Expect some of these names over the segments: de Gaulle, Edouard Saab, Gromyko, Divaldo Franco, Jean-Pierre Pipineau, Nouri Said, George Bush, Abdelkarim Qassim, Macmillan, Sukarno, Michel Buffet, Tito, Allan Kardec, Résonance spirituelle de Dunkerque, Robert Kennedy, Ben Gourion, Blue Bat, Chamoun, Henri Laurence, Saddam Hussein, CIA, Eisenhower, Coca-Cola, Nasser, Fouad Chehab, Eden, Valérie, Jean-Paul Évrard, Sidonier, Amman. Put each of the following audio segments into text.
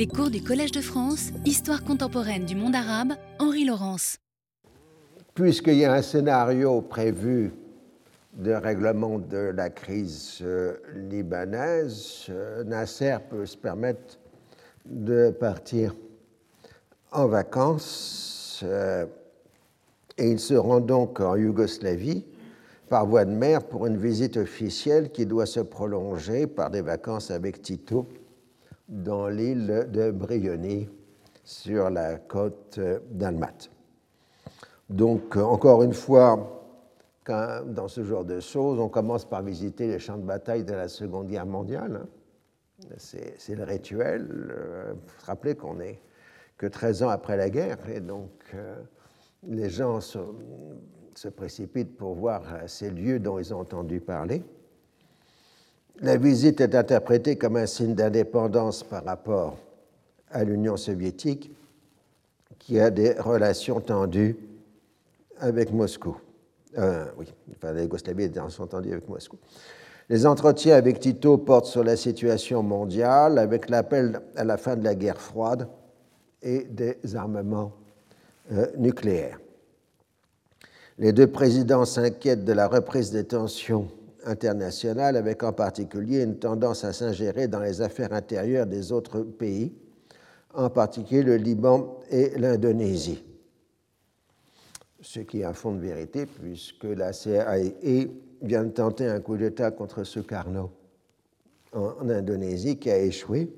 Les cours du Collège de France, Histoire contemporaine du monde arabe, Henri Laurence. Puisqu'il y a un scénario prévu de règlement de la crise libanaise, Nasser peut se permettre de partir en vacances et il se rend donc en Yougoslavie par voie de mer pour une visite officielle qui doit se prolonger par des vacances avec Tito dans l'île de Brioni sur la côte dalmate. Donc, encore une fois, dans ce genre de choses, on commence par visiter les champs de bataille de la Seconde Guerre mondiale. C'est le rituel. Vous vous rappelez qu'on n'est que 13 ans après la guerre, et donc les gens se précipitent pour voir ces lieux dont ils ont entendu parler. La visite est interprétée comme un signe d'indépendance par rapport à l'Union soviétique, qui a des relations tendues avec Moscou. La Yougoslavie est entendue avec Moscou. Les entretiens avec Tito portent sur la situation mondiale, avec l'appel à la fin de la guerre froide et des armements nucléaires. Les deux présidents s'inquiètent de la reprise des tensions internationales, avec en particulier une tendance à s'ingérer dans les affaires intérieures des autres pays, en particulier le Liban et l'Indonésie. Ce qui est un fond de vérité, puisque la CIA vient de tenter un coup d'État contre Sukarno en Indonésie, qui a échoué.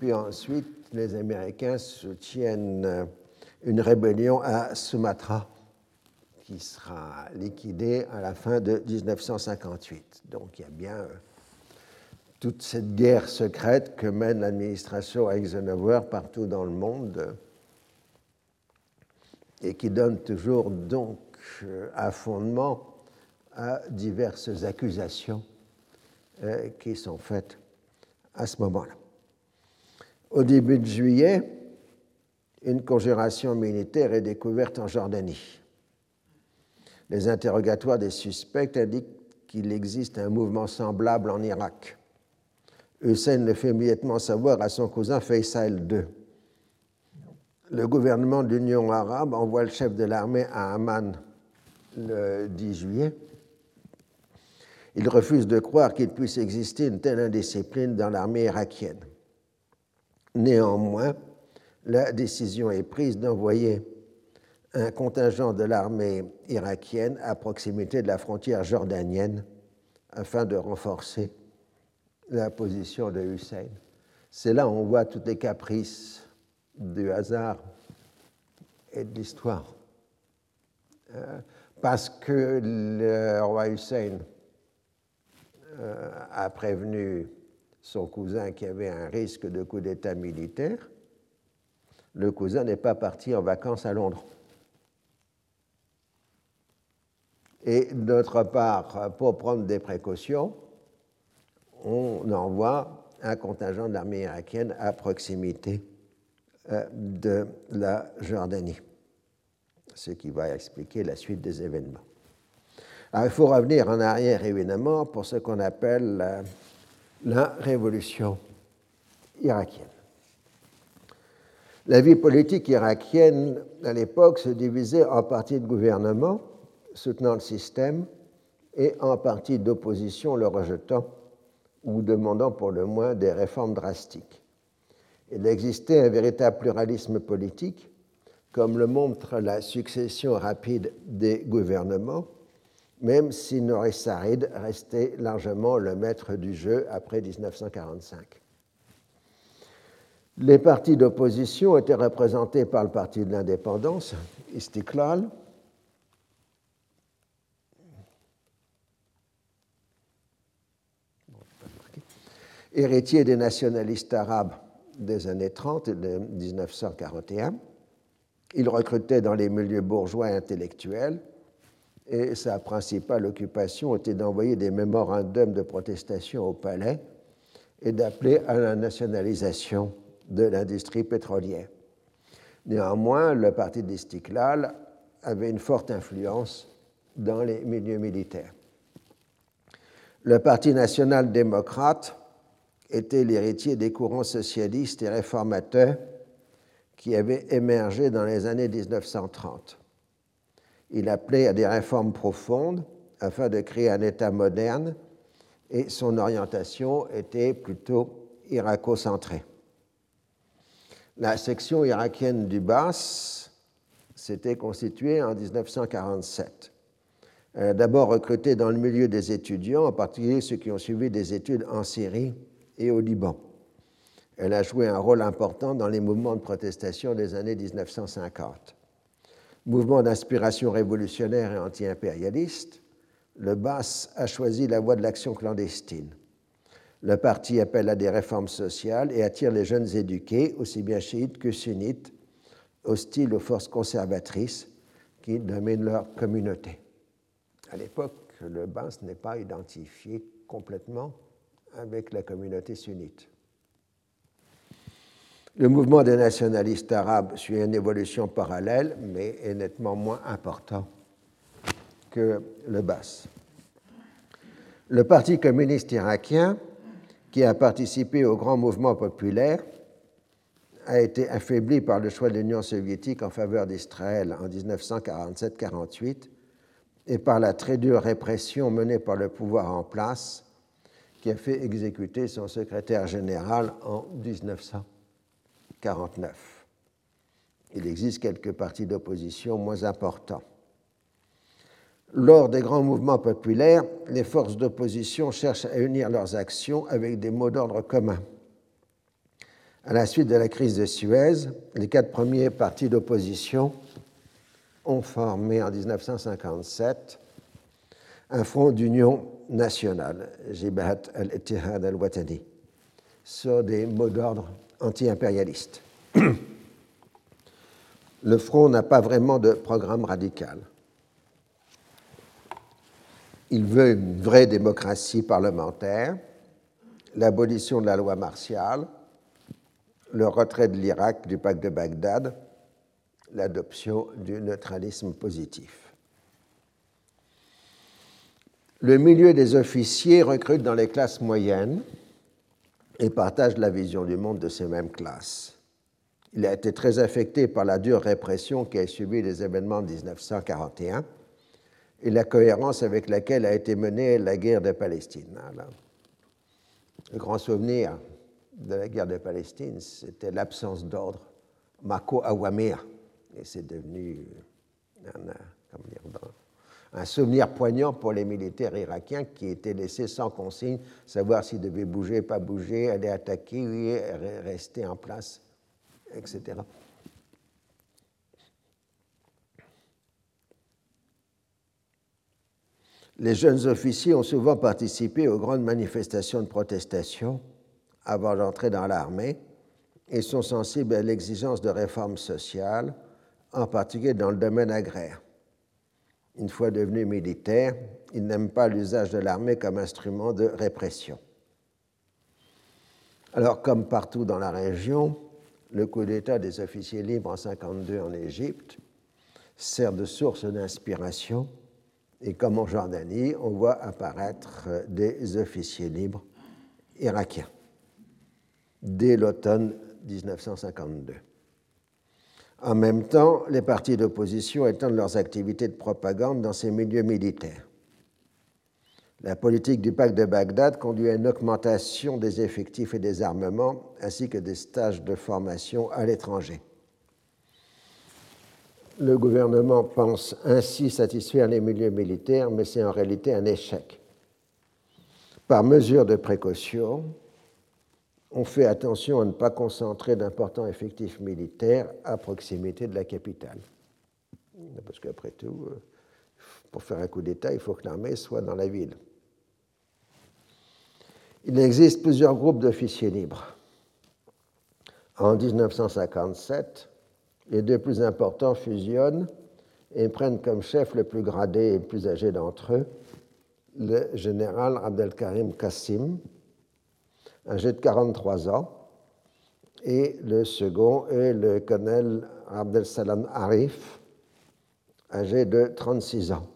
Puis ensuite, les Américains soutiennent une rébellion à Sumatra, qui sera liquidée à la fin de 1958. Donc il y a bien toute cette guerre secrète que mène l'administration Eisenhower partout dans le monde, et qui donne toujours donc un fondement à diverses accusations qui sont faites à ce moment-là. Au début de juillet, une conjuration militaire est découverte en Jordanie. Les interrogatoires des suspects indiquent qu'il existe un mouvement semblable en Irak. Hussein le fait immédiatement savoir à son cousin Faisal II. Le gouvernement de l'Union arabe envoie le chef de l'armée à Amman le 10 juillet. Il refuse de croire qu'il puisse exister une telle indiscipline dans l'armée irakienne. Néanmoins, la décision est prise d'envoyer un contingent de l'armée irakienne à proximité de la frontière jordanienne afin de renforcer la position de Hussein. C'est là où on voit toutes les caprices du hasard et de l'histoire. Parce que le roi Hussein a prévenu son cousin qu'il y avait un risque de coup d'État militaire, le cousin n'est pas parti en vacances à Londres. Et d'autre part, pour prendre des précautions, on envoie un contingent de l'armée irakienne à proximité de la Jordanie, ce qui va expliquer la suite des événements. Alors, il faut revenir en arrière, évidemment, pour ce qu'on appelle la révolution irakienne. La vie politique irakienne, à l'époque, se divisait en partie de gouvernement, soutenant le système, et en partie d'opposition, le rejetant ou demandant pour le moins des réformes drastiques. Il existait un véritable pluralisme politique, comme le montre la succession rapide des gouvernements, même si Nouri Said restait largement le maître du jeu après 1945. Les partis d'opposition étaient représentés par le Parti de l'indépendance, Istiklal, héritier des nationalistes arabes des années 30 et de 1941. Il recrutait dans les milieux bourgeois et intellectuels, et sa principale occupation était d'envoyer des mémorandums de protestation au palais et d'appeler à la nationalisation de l'industrie pétrolière. Néanmoins, le parti d'Istiklal avait une forte influence dans les milieux militaires. Le Parti national-démocrate était l'héritier des courants socialistes et réformateurs qui avaient émergé dans les années 1930. Il appelait à des réformes profondes afin de créer un État moderne et son orientation était plutôt iraco-centrée. La section irakienne du Baas s'était constituée en 1947. Elle a d'abord recruté dans le milieu des étudiants, en particulier ceux qui ont suivi des études en Syrie et au Liban. Elle a joué un rôle important dans les mouvements de protestation des années 1950. Mouvement d'inspiration révolutionnaire et anti-impérialiste, le Baas a choisi la voie de l'action clandestine. Le parti appelle à des réformes sociales et attire les jeunes éduqués, aussi bien chiites que sunnites, hostiles aux forces conservatrices qui dominent leur communauté. À l'époque, le Baas n'est pas identifié complètement avec la communauté sunnite. Le mouvement des nationalistes arabes suit une évolution parallèle, mais est nettement moins important que le Baas. Le Parti communiste irakien, qui a participé au grand mouvement populaire, a été affaibli par le choix de l'Union soviétique en faveur d'Israël en 1947-48 et par la très dure répression menée par le pouvoir en place qui a fait exécuter son secrétaire général en 1949. Il existe quelques partis d'opposition moins importants. Lors des grands mouvements populaires, les forces d'opposition cherchent à unir leurs actions avec des mots d'ordre communs. À la suite de la crise de Suez, les 4 premiers partis d'opposition ont formé en 1957 un front d'union nationale, Jibahat al-Etihad al-Watani, sur des mots d'ordre anti-impérialistes. Le front n'a pas vraiment de programme radical. Il veut une vraie démocratie parlementaire, l'abolition de la loi martiale, le retrait de l'Irak du pacte de Bagdad, l'adoption du neutralisme positif. Le milieu des officiers recrute dans les classes moyennes et partage la vision du monde de ces mêmes classes. Il a été très affecté par la dure répression qui a subi les événements de 1941, et la cohérence avec laquelle a été menée la guerre de Palestine. Alors, le grand souvenir de la guerre de Palestine, c'était l'absence d'ordre, Mako Awamir, et c'est devenu un souvenir poignant pour les militaires irakiens qui étaient laissés sans consigne, savoir s'ils devaient bouger, pas bouger, aller attaquer, oui, rester en place, etc. Les jeunes officiers ont souvent participé aux grandes manifestations de protestation avant d'entrer dans l'armée et sont sensibles à l'exigence de réformes sociales, en particulier dans le domaine agraire. Une fois devenus militaires, ils n'aiment pas l'usage de l'armée comme instrument de répression. Alors, comme partout dans la région, le coup d'État des officiers libres en 1952 en Égypte sert de source d'inspiration. Et comme en Jordanie, on voit apparaître des officiers libres irakiens dès l'automne 1952. En même temps, les partis d'opposition étendent leurs activités de propagande dans ces milieux militaires. La politique du pacte de Bagdad conduit à une augmentation des effectifs et des armements, ainsi que des stages de formation à l'étranger. Le gouvernement pense ainsi satisfaire les milieux militaires, mais c'est en réalité un échec. Par mesure de précaution, on fait attention à ne pas concentrer d'importants effectifs militaires à proximité de la capitale. Parce qu'après tout, pour faire un coup d'État, il faut que l'armée soit dans la ville. Il existe plusieurs groupes d'officiers libres. En 1957, les 2 plus importants fusionnent et prennent comme chef le plus gradé et le plus âgé d'entre eux, le général Abdelkarim Qassim, âgé de 43 ans, et le second est le colonel Abdel Salam Arif, âgé de 36 ans.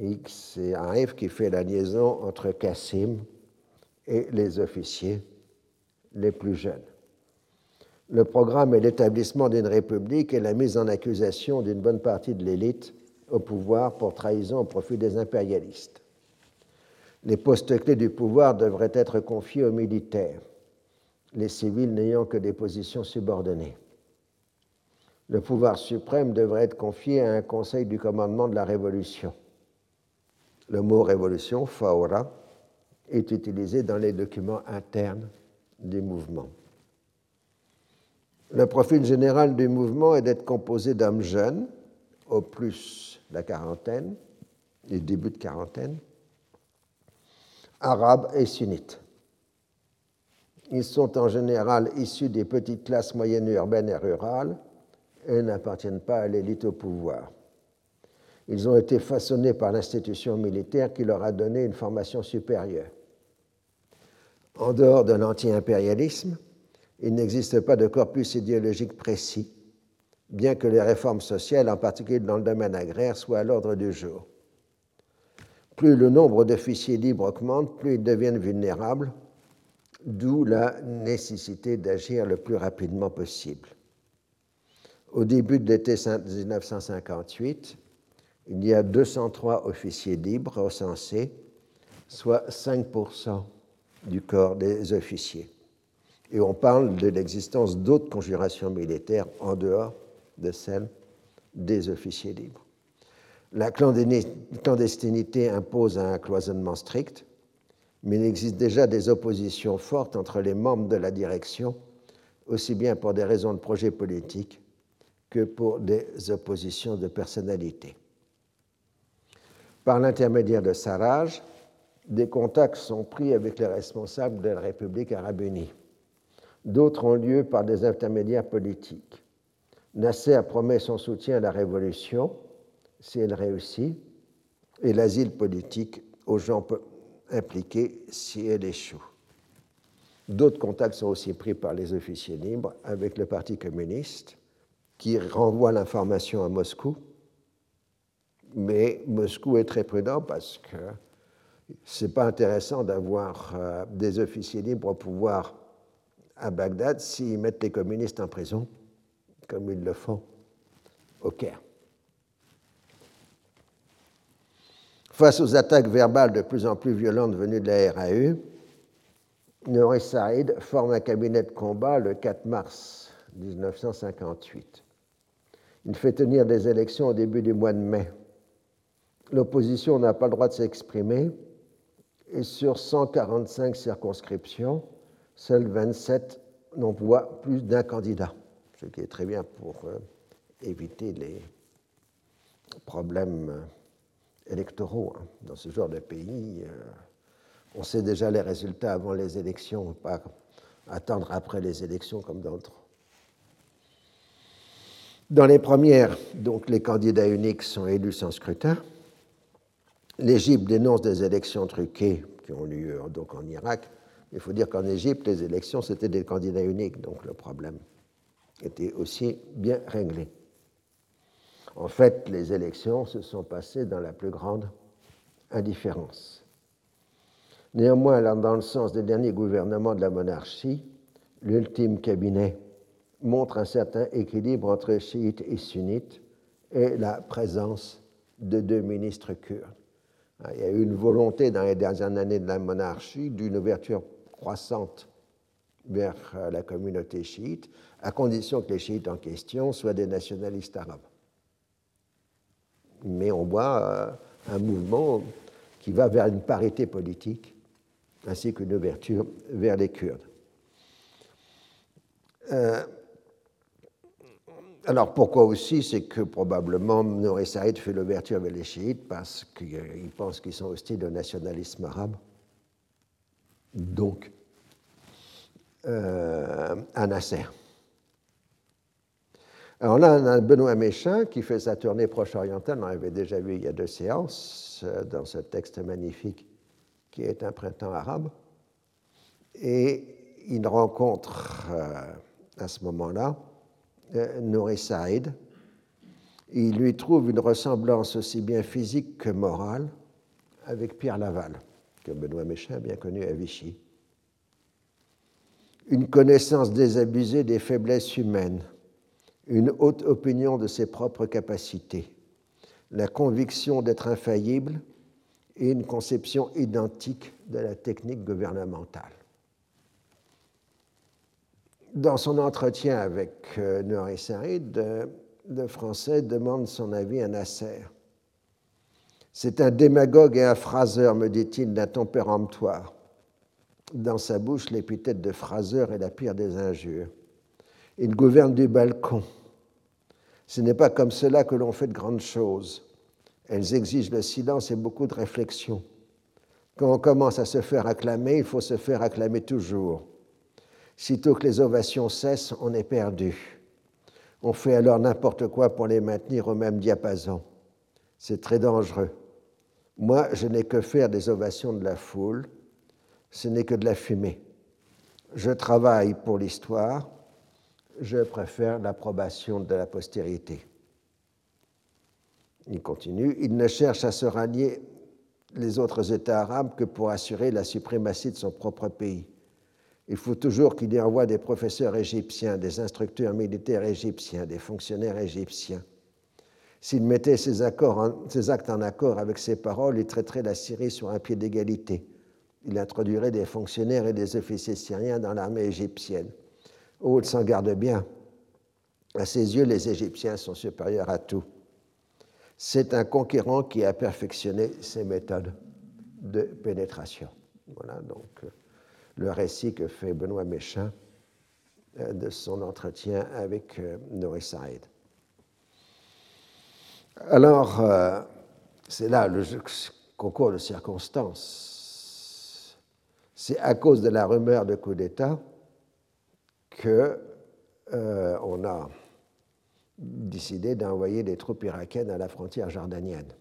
Et c'est Arif qui fait la liaison entre Qassim et les officiers les plus jeunes. Le programme est l'établissement d'une république et la mise en accusation d'une bonne partie de l'élite au pouvoir pour trahison au profit des impérialistes. Les postes clés du pouvoir devraient être confiés aux militaires, les civils n'ayant que des positions subordonnées. Le pouvoir suprême devrait être confié à un conseil du commandement de la Révolution. Le mot « révolution », « faora », est utilisé dans les documents internes du mouvement. Le profil général du mouvement est d'être composé d'hommes jeunes, au plus la quarantaine, les débuts de quarantaine, arabes et sunnites. Ils sont en général issus des petites classes moyennes urbaines et rurales et n'appartiennent pas à l'élite au pouvoir. Ils ont été façonnés par l'institution militaire qui leur a donné une formation supérieure. En dehors de l'anti-impérialisme, il n'existe pas de corpus idéologique précis, bien que les réformes sociales, en particulier dans le domaine agraire, soient à l'ordre du jour. Plus le nombre d'officiers libres augmente, plus ils deviennent vulnérables, d'où la nécessité d'agir le plus rapidement possible. Au début de l'été 1958, il y a 203 officiers libres recensés, soit 5% du corps des officiers. Et on parle de l'existence d'autres conjurations militaires en dehors de celle des officiers libres. La clandestinité impose un cloisonnement strict, mais il existe déjà des oppositions fortes entre les membres de la direction, aussi bien pour des raisons de projet politique que pour des oppositions de personnalité. Par l'intermédiaire de Sarraj, des contacts sont pris avec les responsables de la République arabe unie. D'autres ont lieu par des intermédiaires politiques. Nasser promet son soutien à la révolution, si elle réussit, et l'asile politique aux gens impliqués si elle échoue. D'autres contacts sont aussi pris par les officiers libres avec le Parti communiste, qui renvoie l'information à Moscou. Mais Moscou est très prudent parce que ce n'est pas intéressant d'avoir des officiers libres au pouvoir à Bagdad s'ils mettent les communistes en prison, comme ils le font au Caire. Face aux attaques verbales de plus en plus violentes venues de la RAU, Nouri Said forme un cabinet de combat le 4 mars 1958. Il fait tenir des élections au début du mois de mai. L'opposition n'a pas le droit de s'exprimer et sur 145 circonscriptions, seuls 27 n'envoient plus d'un candidat, ce qui est très bien pour éviter les problèmes électoraux. Dans ce genre de pays, on sait déjà les résultats avant les élections, pas attendre après les élections comme d'autres. Dans les premières, donc les candidats uniques sont élus sans scrutin. L'Égypte dénonce des élections truquées qui ont lieu donc en Irak. Il faut dire qu'en Égypte, les élections, c'était des candidats uniques, donc le problème était aussi bien réglé. En fait, les élections se sont passées dans la plus grande indifférence. Néanmoins, dans le sens des derniers gouvernements de la monarchie, l'ultime cabinet montre un certain équilibre entre chiites et sunnites et la présence de deux ministres kurdes. Il y a eu une volonté dans les dernières années de la monarchie d'une ouverture croissante vers la communauté chiite, à condition que les chiites en question soient des nationalistes arabes. Mais on voit un mouvement qui va vers une parité politique, ainsi qu'une ouverture vers les Kurdes. Alors pourquoi aussi, c'est que probablement Nouri Said fait l'ouverture vers les chiites parce qu'ils pensent qu'ils sont hostiles au nationalisme arabe, donc à Nasser. Alors là, on a Benoît Méchin qui fait sa tournée proche-orientale, on l'avait déjà vu il y a 2 séances, dans ce texte magnifique qui est un printemps arabe, et il rencontre à ce moment-là Nouri Said. Il lui trouve une ressemblance aussi bien physique que morale avec Pierre Laval, que Benoît Méchin a bien connu à Vichy une connaissance désabusée des faiblesses humaines, une haute opinion de ses propres capacités, la conviction d'être infaillible et une conception identique de la technique gouvernementale. Dans son entretien avec Nouri Said, le Français demande son avis à Nasser. « C'est un démagogue et un phraseur, me dit-il, d'un ton péremptoire. » Dans sa bouche, l'épithète de phraseur est la pire des injures. Il gouverne du balcon. Ce n'est pas comme cela que l'on fait de grandes choses. Elles exigent le silence et beaucoup de réflexion. Quand on commence à se faire acclamer, il faut se faire acclamer toujours. Sitôt que les ovations cessent, on est perdu. On fait alors n'importe quoi pour les maintenir au même diapason. C'est très dangereux. Moi, je n'ai que faire des ovations de la foule. Ce n'est que de la fumée. Je travaille pour l'histoire. Je préfère l'approbation de la postérité. Il continue. Il ne cherche à se rallier les autres États arabes que pour assurer la suprématie de son propre pays. Il faut toujours qu'il y envoie des professeurs égyptiens, des instructeurs militaires égyptiens, des fonctionnaires égyptiens. S'il mettait ses actes en accord avec ses paroles, il traiterait la Syrie sur un pied d'égalité. Il introduirait des fonctionnaires et des officiers syriens dans l'armée égyptienne. Oh, il s'en garde bien. À ses yeux, les Égyptiens sont supérieurs à tout. C'est un conquérant qui a perfectionné ses méthodes de pénétration. Voilà donc le récit que fait Benoît Méchin de son entretien avec Nouri Said. Alors, c'est là le concours de circonstances. C'est à cause de la rumeur de coup d'État qu'on a décidé d'envoyer des troupes irakiennes à la frontière jordanienne.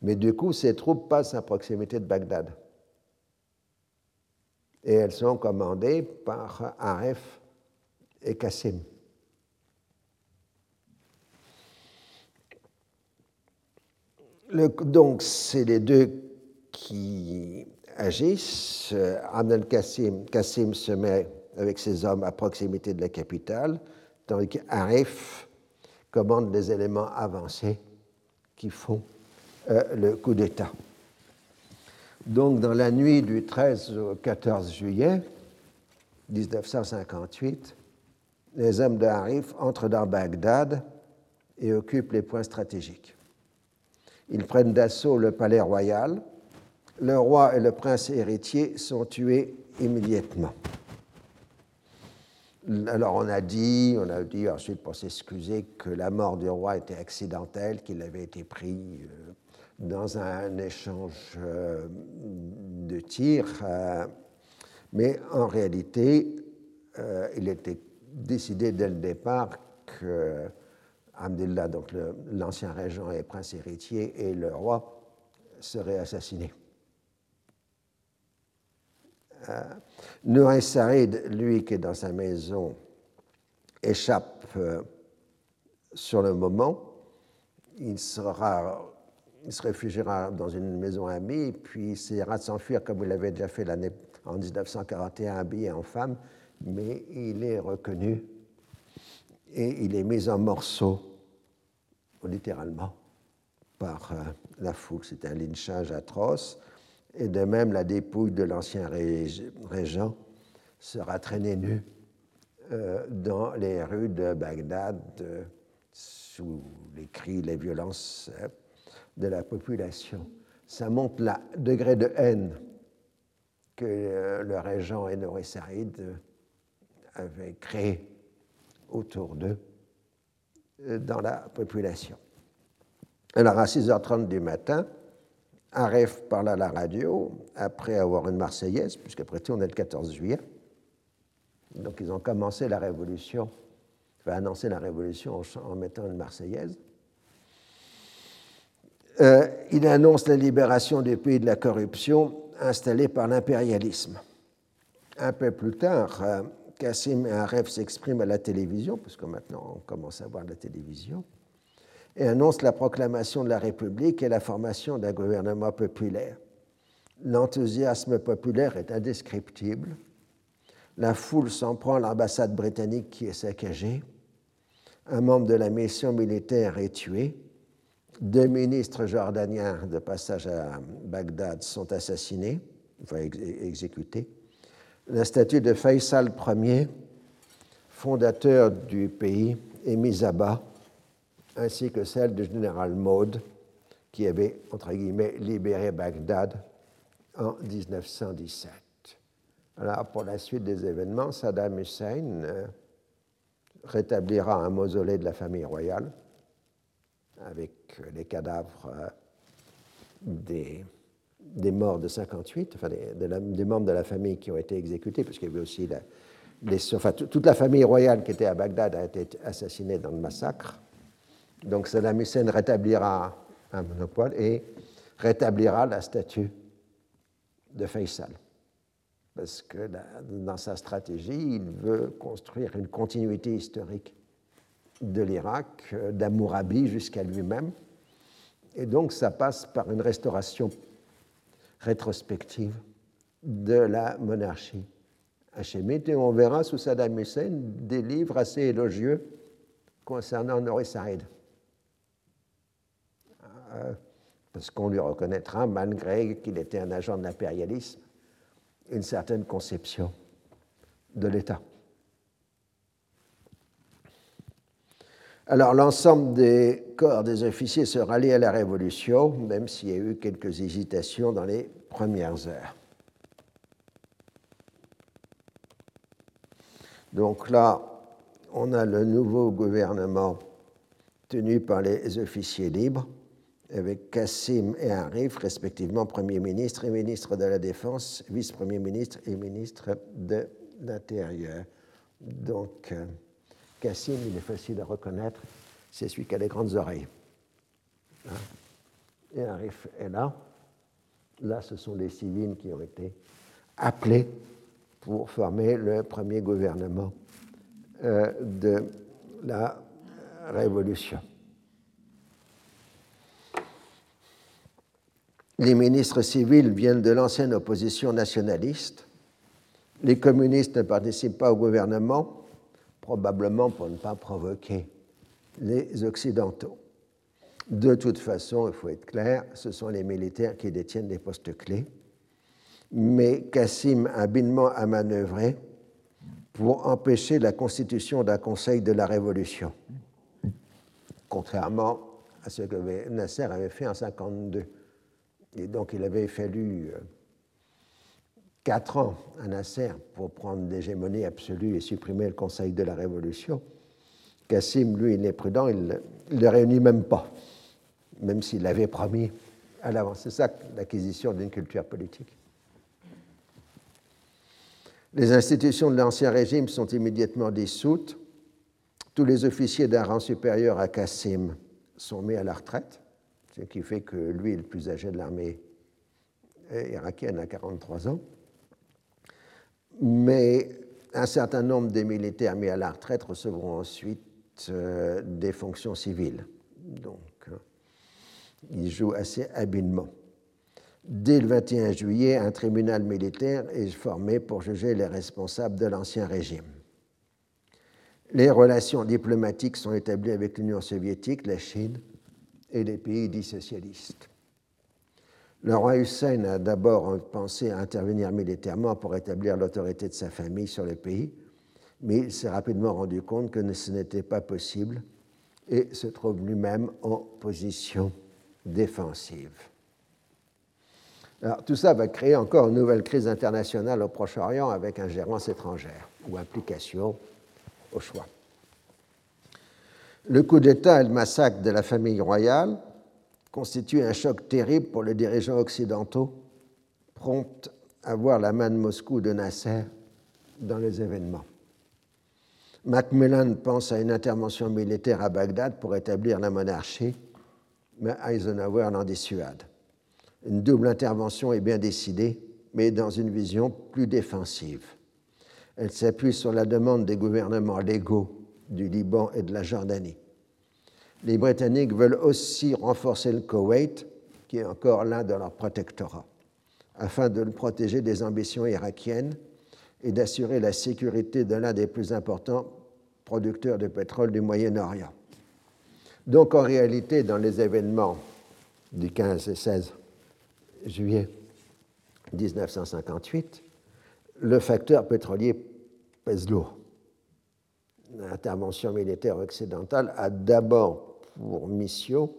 Mais du coup, ces troupes passent à proximité de Bagdad. Et elles sont commandées par Arif et Qassim. Donc, c'est les deux qui agissent. Qassim se met avec ses hommes à proximité de la capitale, tandis qu'Arif commande les éléments avancés qui font le coup d'État. Donc, dans la nuit du 13 au 14 juillet 1958, les hommes d'Arif entrent dans Bagdad et occupent les points stratégiques. Ils prennent d'assaut le palais royal. Le roi et le prince héritier sont tués immédiatement. Alors on a dit ensuite pour s'excuser que la mort du roi était accidentelle, qu'il avait été pris dans un échange de tirs, mais en réalité, il était décidé dès le départ que Hamdillah, donc l'ancien régent et prince héritier, et le roi seraient assassinés. Nouri Said, lui, qui est dans sa maison, échappe sur le moment. Il se réfugiera dans une maison amie, puis il essaiera de s'enfuir comme il l'avait déjà fait en 1941, habillé en femme, mais il est reconnu et il est mis en morceaux, littéralement, par la foule. C'est un lynchage atroce. Et de même, la dépouille de l'ancien régent sera traînée nue dans les rues de Bagdad sous les cris, les violences de la population. Ça montre le degré de haine que le régent et Nouri Said avaient créé autour d'eux dans la population. Alors, à 6h30 du matin, Arif parle à la radio, après avoir une Marseillaise, puisqu'après tout, on est le 14 juillet. Donc, ils ont commencé la révolution, enfin, annoncé la révolution en mettant une Marseillaise. Il annonce la libération du pays de la corruption installée par l'impérialisme. Un peu plus tard, Qassim et Arif s'expriment à la télévision, puisque maintenant, on commence à voir la télévision, et annonce la proclamation de la République et la formation d'un gouvernement populaire. L'enthousiasme populaire est indescriptible. la foule s'en prend à l'ambassade britannique qui est saccagée. Un membre de la mission militaire est tué. Deux ministres jordaniens de passage à Bagdad sont assassinés, enfin exécutés. La statue de Faisal Ier, fondateur du pays, est mise à bas, ainsi que celle du général Maud, qui avait, entre guillemets, libéré Bagdad en 1917. Alors, pour la suite des événements, Saddam Hussein rétablira un mausolée de la famille royale avec les cadavres des morts de 58, enfin des membres de la famille qui ont été exécutés, parce qu'il y avait aussi toute la famille royale qui était à Bagdad a été assassinée dans le massacre. Donc Saddam Hussein rétablira un monopole et rétablira la statue de Faisal. Parce que dans sa stratégie, il veut construire une continuité historique de l'Irak, d'Hammurabi jusqu'à lui-même. Et donc, ça passe par une restauration rétrospective de la monarchie hachémite. Et on verra sous Saddam Hussein des livres assez élogieux concernant Nouri Said. Parce qu'on lui reconnaîtra, malgré qu'il était un agent de l'impérialisme, une certaine conception de l'État. Alors, l'ensemble des corps des officiers se rallient à la Révolution, même s'il y a eu quelques hésitations dans les premières heures. Donc là, on a le nouveau gouvernement tenu par les officiers libres, avec Qassim et Arif, respectivement Premier ministre et ministre de la Défense, vice-premier ministre et ministre de l'Intérieur. Donc, Qassim, il est facile à reconnaître, c'est celui qui a les grandes oreilles. Et Arif est là. Là, ce sont les civils qui ont été appelés pour former le premier gouvernement de la Révolution. Les ministres civils viennent de l'ancienne opposition nationaliste. Les communistes ne participent pas au gouvernement, probablement pour ne pas provoquer les Occidentaux. De toute façon, il faut être clair, ce sont les militaires qui détiennent des postes clés. Mais Qassim habilement a manœuvré pour empêcher la constitution d'un conseil de la Révolution, contrairement à ce que Nasser avait fait en 1952. Et donc, il avait fallu 4 ans à Nasser pour prendre l'hégémonie absolue et supprimer le Conseil de la Révolution. Qassim, lui, il est prudent, il ne le réunit même pas, même s'il l'avait promis à l'avance. C'est ça, l'acquisition d'une culture politique. Les institutions de l'Ancien Régime sont immédiatement dissoutes. Tous les officiers d'un rang supérieur à Qassim sont mis à la retraite. Ce qui fait que lui est le plus âgé de l'armée irakienne à 43 ans. Mais un certain nombre des militaires mis à la retraite recevront ensuite des fonctions civiles. Donc, ils jouent assez habilement. Dès le 21 juillet, un tribunal militaire est formé pour juger les responsables de l'Ancien Régime. Les relations diplomatiques sont établies avec l'Union soviétique, la Chine, et les pays dits socialistes. Le roi Hussein a d'abord pensé à intervenir militairement pour établir l'autorité de sa famille sur le pays, mais il s'est rapidement rendu compte que ce n'était pas possible et se trouve lui-même en position défensive. Alors, tout ça va créer encore une nouvelle crise internationale au Proche-Orient avec ingérence étrangère ou implication au choix. Le coup d'État et le massacre de la famille royale constituent un choc terrible pour les dirigeants occidentaux, prompts à voir la main de Moscou de Nasser dans les événements. Macmillan pense à une intervention militaire à Bagdad pour établir la monarchie, mais Eisenhower l'en dissuade. Une double intervention est bien décidée, mais dans une vision plus défensive. Elle s'appuie sur la demande des gouvernements légaux du Liban et de la Jordanie. Les Britanniques veulent aussi renforcer le Koweït, qui est encore l'un de leurs protectorats, afin de le protéger des ambitions irakiennes et d'assurer la sécurité de l'un des plus importants producteurs de pétrole du Moyen-Orient. Donc, en réalité, dans les événements du 15 et 16 juillet 1958, le facteur pétrolier pèse lourd. L'intervention militaire occidentale a d'abord pour mission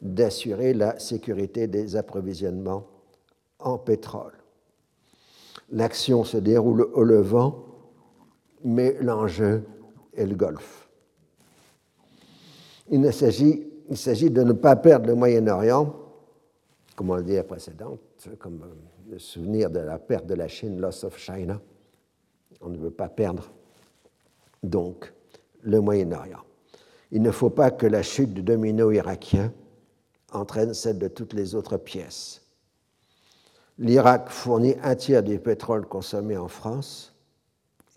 d'assurer la sécurité des approvisionnements en pétrole. L'action se déroule au Levant, mais l'enjeu est le Golfe. Il s'agit de ne pas perdre le Moyen-Orient, comme on le dit à la précédente, comme le souvenir de la perte de la Chine, loss of China. On ne veut pas perdre, donc, le Moyen-Orient. Il ne faut pas que la chute du domino irakien entraîne celle de toutes les autres pièces. L'Irak fournit un tiers du pétrole consommé en France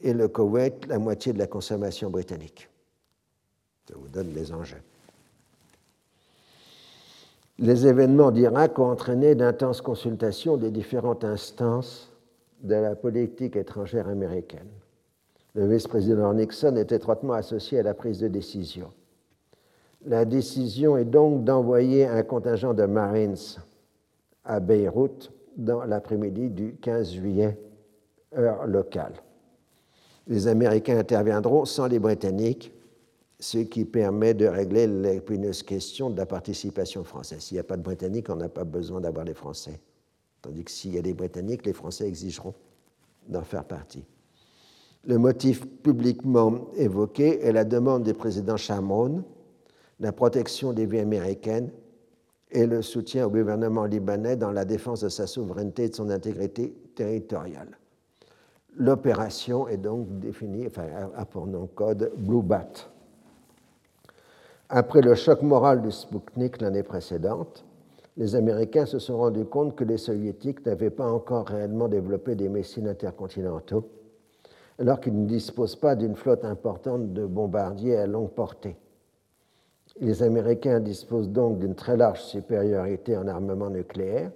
et le Koweït la moitié de la consommation britannique. Ça vous donne les enjeux. Les événements d'Irak ont entraîné d'intenses consultations des différentes instances de la politique étrangère américaine. Le vice-président Nixon est étroitement associé à la prise de décision. La décision est donc d'envoyer un contingent de Marines à Beyrouth dans l'après-midi du 15 juillet, heure locale. Les Américains interviendront sans les Britanniques, ce qui permet de régler l'épineuse question de la participation française. S'il n'y a pas de Britanniques, on n'a pas besoin d'avoir les Français. Tandis que s'il y a des Britanniques, les Français exigeront d'en faire partie. Le motif publiquement évoqué est la demande du président Chamoun, la protection des vies américaines et le soutien au gouvernement libanais dans la défense de sa souveraineté et de son intégrité territoriale. L'opération est donc définie, a pour nom code Blue Bat. Après le choc moral du Spoutnik l'année précédente, les Américains se sont rendus compte que les Soviétiques n'avaient pas encore réellement développé des missiles intercontinentaux, alors qu'ils ne disposent pas d'une flotte importante de bombardiers à longue portée. Les Américains disposent donc d'une très large supériorité en armement nucléaire,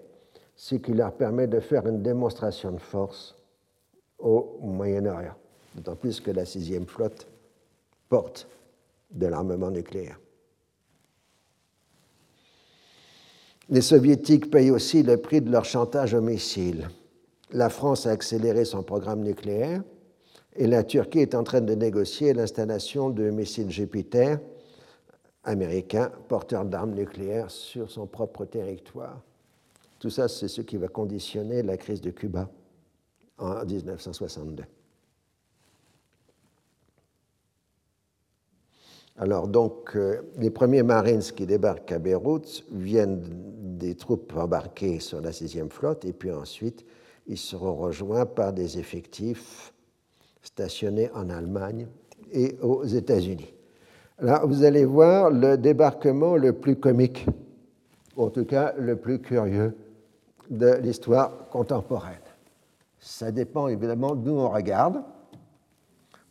ce qui leur permet de faire une démonstration de force au Moyen-Orient, d'autant plus que la 6e flotte porte de l'armement nucléaire. Les Soviétiques payent aussi le prix de leur chantage aux missiles. La France a accéléré son programme nucléaire et la Turquie est en train de négocier l'installation de missiles Jupiter américains porteurs d'armes nucléaires sur son propre territoire. Tout ça, c'est ce qui va conditionner la crise de Cuba en 1962. Alors donc, les premiers Marines qui débarquent à Beyrouth viennent des troupes embarquées sur la 6e flotte, et puis ensuite, ils seront rejoints par des effectifs stationnés en Allemagne et aux États-Unis. Là, vous allez voir le débarquement le plus comique, en tout cas le plus curieux de l'histoire contemporaine. Ça dépend évidemment d'où on regarde.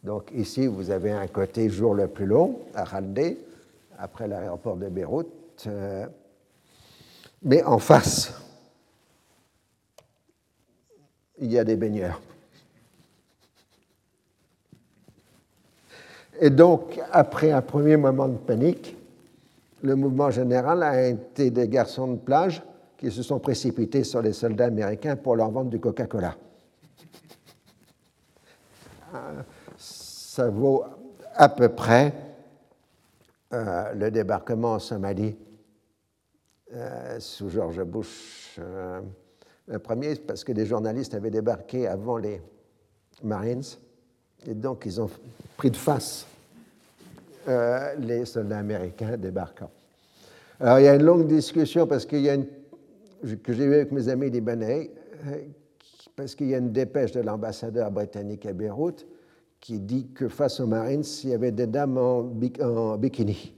Donc ici, vous avez un côté jour le plus long, à Raldé, après l'aéroport de Beyrouth. Mais en face, il y a des baigneurs. Et donc, après un premier moment de panique, le mouvement général a été des garçons de plage qui se sont précipités sur les soldats américains pour leur vendre du Coca-Cola. Ça vaut à peu près le débarquement en Somalie sous George Bush le premier, parce que les journalistes avaient débarqué avant les Marines, et donc ils ont pris de face les soldats américains débarquant. Alors il y a une longue discussion parce qu'il y a que j'ai eue avec mes amis libanais, parce qu'il y a une dépêche de l'ambassadeur britannique à Beyrouth qui dit que face aux Marines, il y avait des dames en bikini.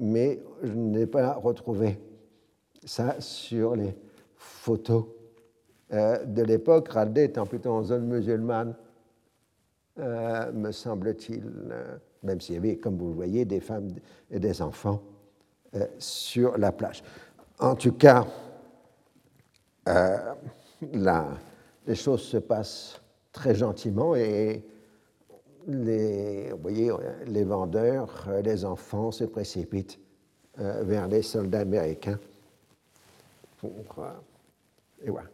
Mais je n'ai pas retrouvé ça sur les photos de l'époque, Raldé étant plutôt en zone musulmane, me semble-t-il, même s'il y avait, comme vous le voyez, des femmes et des enfants sur la plage. En tout cas, les choses se passent très gentiment, et vous voyez, les vendeurs, les enfants se précipitent vers les soldats américains pour... et voilà.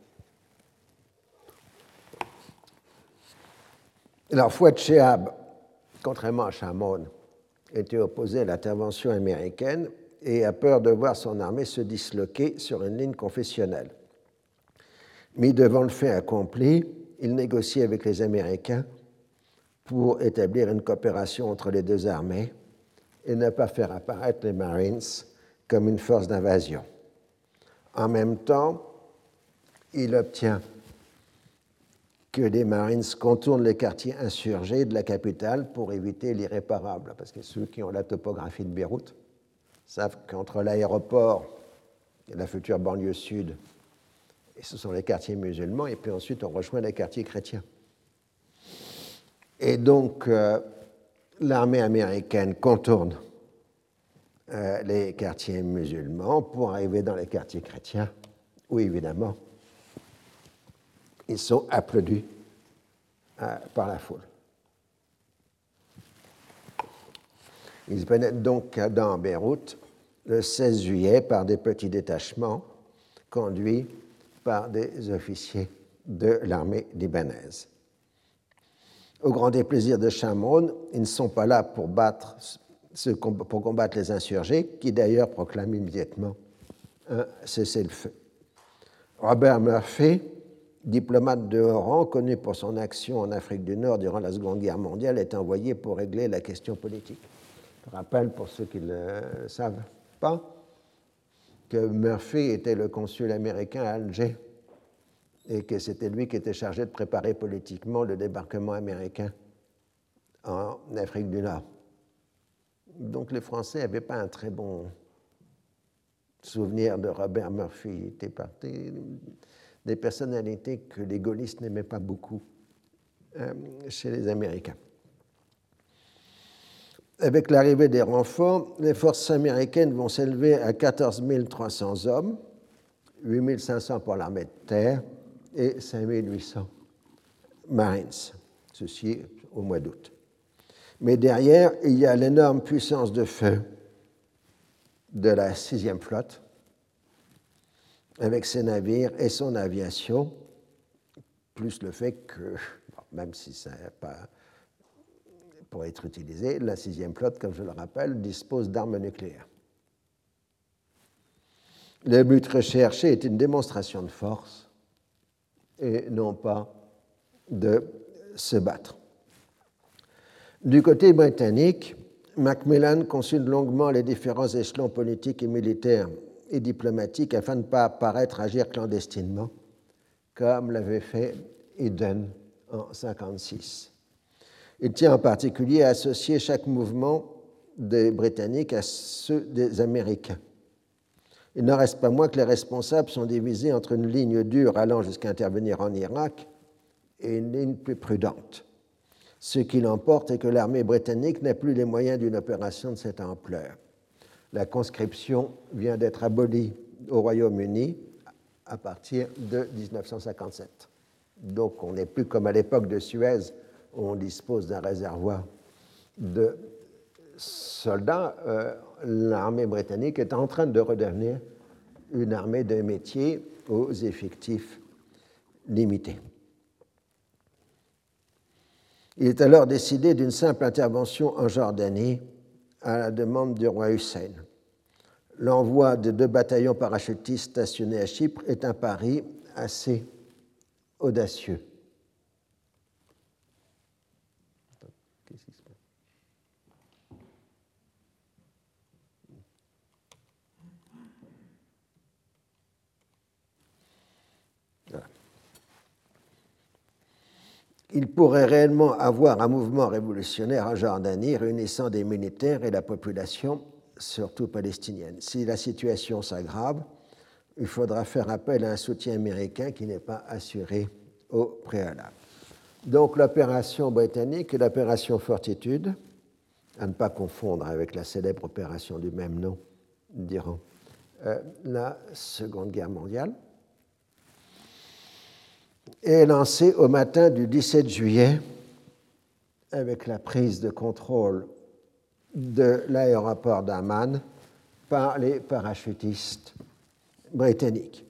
Alors, Fouad Chehab, contrairement à Chamoun, était opposé à l'intervention américaine et a peur de voir son armée se disloquer sur une ligne confessionnelle. Mais devant le fait accompli, il négocie avec les Américains pour établir une coopération entre les deux armées et ne pas faire apparaître les Marines comme une force d'invasion. En même temps, il obtient que les Marines contournent les quartiers insurgés de la capitale pour éviter l'irréparable, parce que ceux qui ont la topographie de Beyrouth savent qu'entre l'aéroport et la future banlieue sud, et ce sont les quartiers musulmans, et puis ensuite on rejoint les quartiers chrétiens. Et donc l'armée américaine contourne les quartiers musulmans pour arriver dans les quartiers chrétiens, où évidemment ils sont applaudis par la foule. Ils pénètrent donc dans Beyrouth le 16 juillet par des petits détachements conduits par des officiers de l'armée libanaise. Au grand déplaisir de Chamoun, ils ne sont pas là pour combattre les insurgés, qui d'ailleurs proclament immédiatement un cessez-le-feu. Robert Murphy, diplomate de haut rang, connu pour son action en Afrique du Nord durant la Seconde Guerre mondiale, est envoyé pour régler la question politique. Je rappelle, pour ceux qui ne le savent pas, que Murphy était le consul américain à Alger et que c'était lui qui était chargé de préparer politiquement le débarquement américain en Afrique du Nord. Donc les Français n'avaient pas un très bon souvenir de Robert Murphy. Il était parti des personnalités que les gaullistes n'aimaient pas beaucoup chez les Américains. Avec l'arrivée des renforts, les forces américaines vont s'élever à 14 300 hommes, 8 500 pour l'armée de terre et 5 800 Marines, ceci au mois d'août. Mais derrière, il y a l'énorme puissance de feu de la 6e flotte, avec ses navires et son aviation, plus le fait que, bon, même si ça n'est pas pour être utilisé, la 6e flotte, comme je le rappelle, dispose d'armes nucléaires. Le but recherché est une démonstration de force et non pas de se battre. Du côté britannique, Macmillan consulte longuement les différents échelons politiques et militaires et diplomatiques afin de ne pas apparaître agir clandestinement, comme l'avait fait Eden en 1956. Il tient en particulier à associer chaque mouvement des Britanniques à ceux des Américains. Il n'en reste pas moins que les responsables sont divisés entre une ligne dure allant jusqu'à intervenir en Irak et une ligne plus prudente. Ce qui l'emporte est que l'armée britannique n'a plus les moyens d'une opération de cette ampleur. La conscription vient d'être abolie au Royaume-Uni à partir de 1957. Donc on n'est plus comme à l'époque de Suez, où on dispose d'un réservoir de soldats. L'armée britannique est en train de redevenir une armée de métier aux effectifs limités. Il est alors décidé d'une simple intervention en Jordanie à la demande du roi Hussein. L'envoi de 2 bataillons parachutistes stationnés à Chypre est un pari assez audacieux. Il pourrait réellement avoir un mouvement révolutionnaire en Jordanie réunissant des militaires et la population, surtout palestinienne. Si la situation s'aggrave, il faudra faire appel à un soutien américain qui n'est pas assuré au préalable. Donc l'opération britannique et l'opération Fortitude, à ne pas confondre avec la célèbre opération du même nom durant la Seconde Guerre mondiale, est lancé au matin du 17 juillet avec la prise de contrôle de l'aéroport d'Amman par les parachutistes britanniques.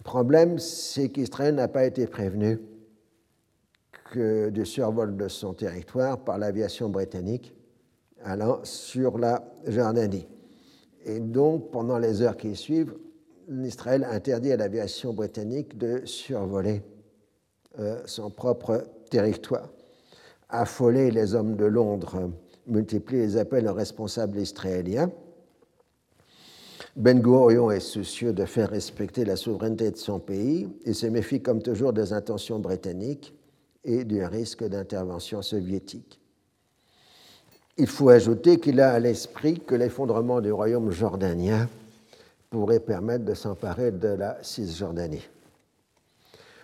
Le problème, c'est qu'Israël n'a pas été prévenu que du survol de son territoire par l'aviation britannique allant sur la Jordanie. Et donc, pendant les heures qui suivent, Israël interdit à l'aviation britannique de survoler son propre territoire. Affolés, les hommes de Londres multiplient les appels aux responsables israéliens. Ben Gourion est soucieux de faire respecter la souveraineté de son pays et se méfie comme toujours des intentions britanniques et du risque d'intervention soviétique. Il faut ajouter qu'il a à l'esprit que l'effondrement du royaume jordanien pourrait permettre de s'emparer de la Cisjordanie.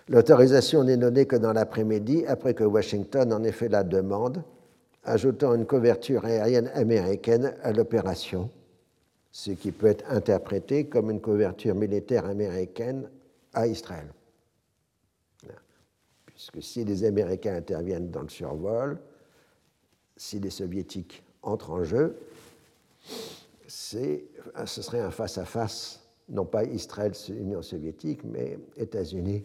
L'autorisation n'est donnée que dans l'après-midi, après que Washington en ait fait la demande, ajoutant une couverture aérienne américaine à l'opération, ce qui peut être interprété comme une couverture militaire américaine à Israël. Puisque si les Américains interviennent dans le survol, si les Soviétiques entrent en jeu, ce serait un face-à-face, non pas Israël-Union soviétique, mais États-Unis-Union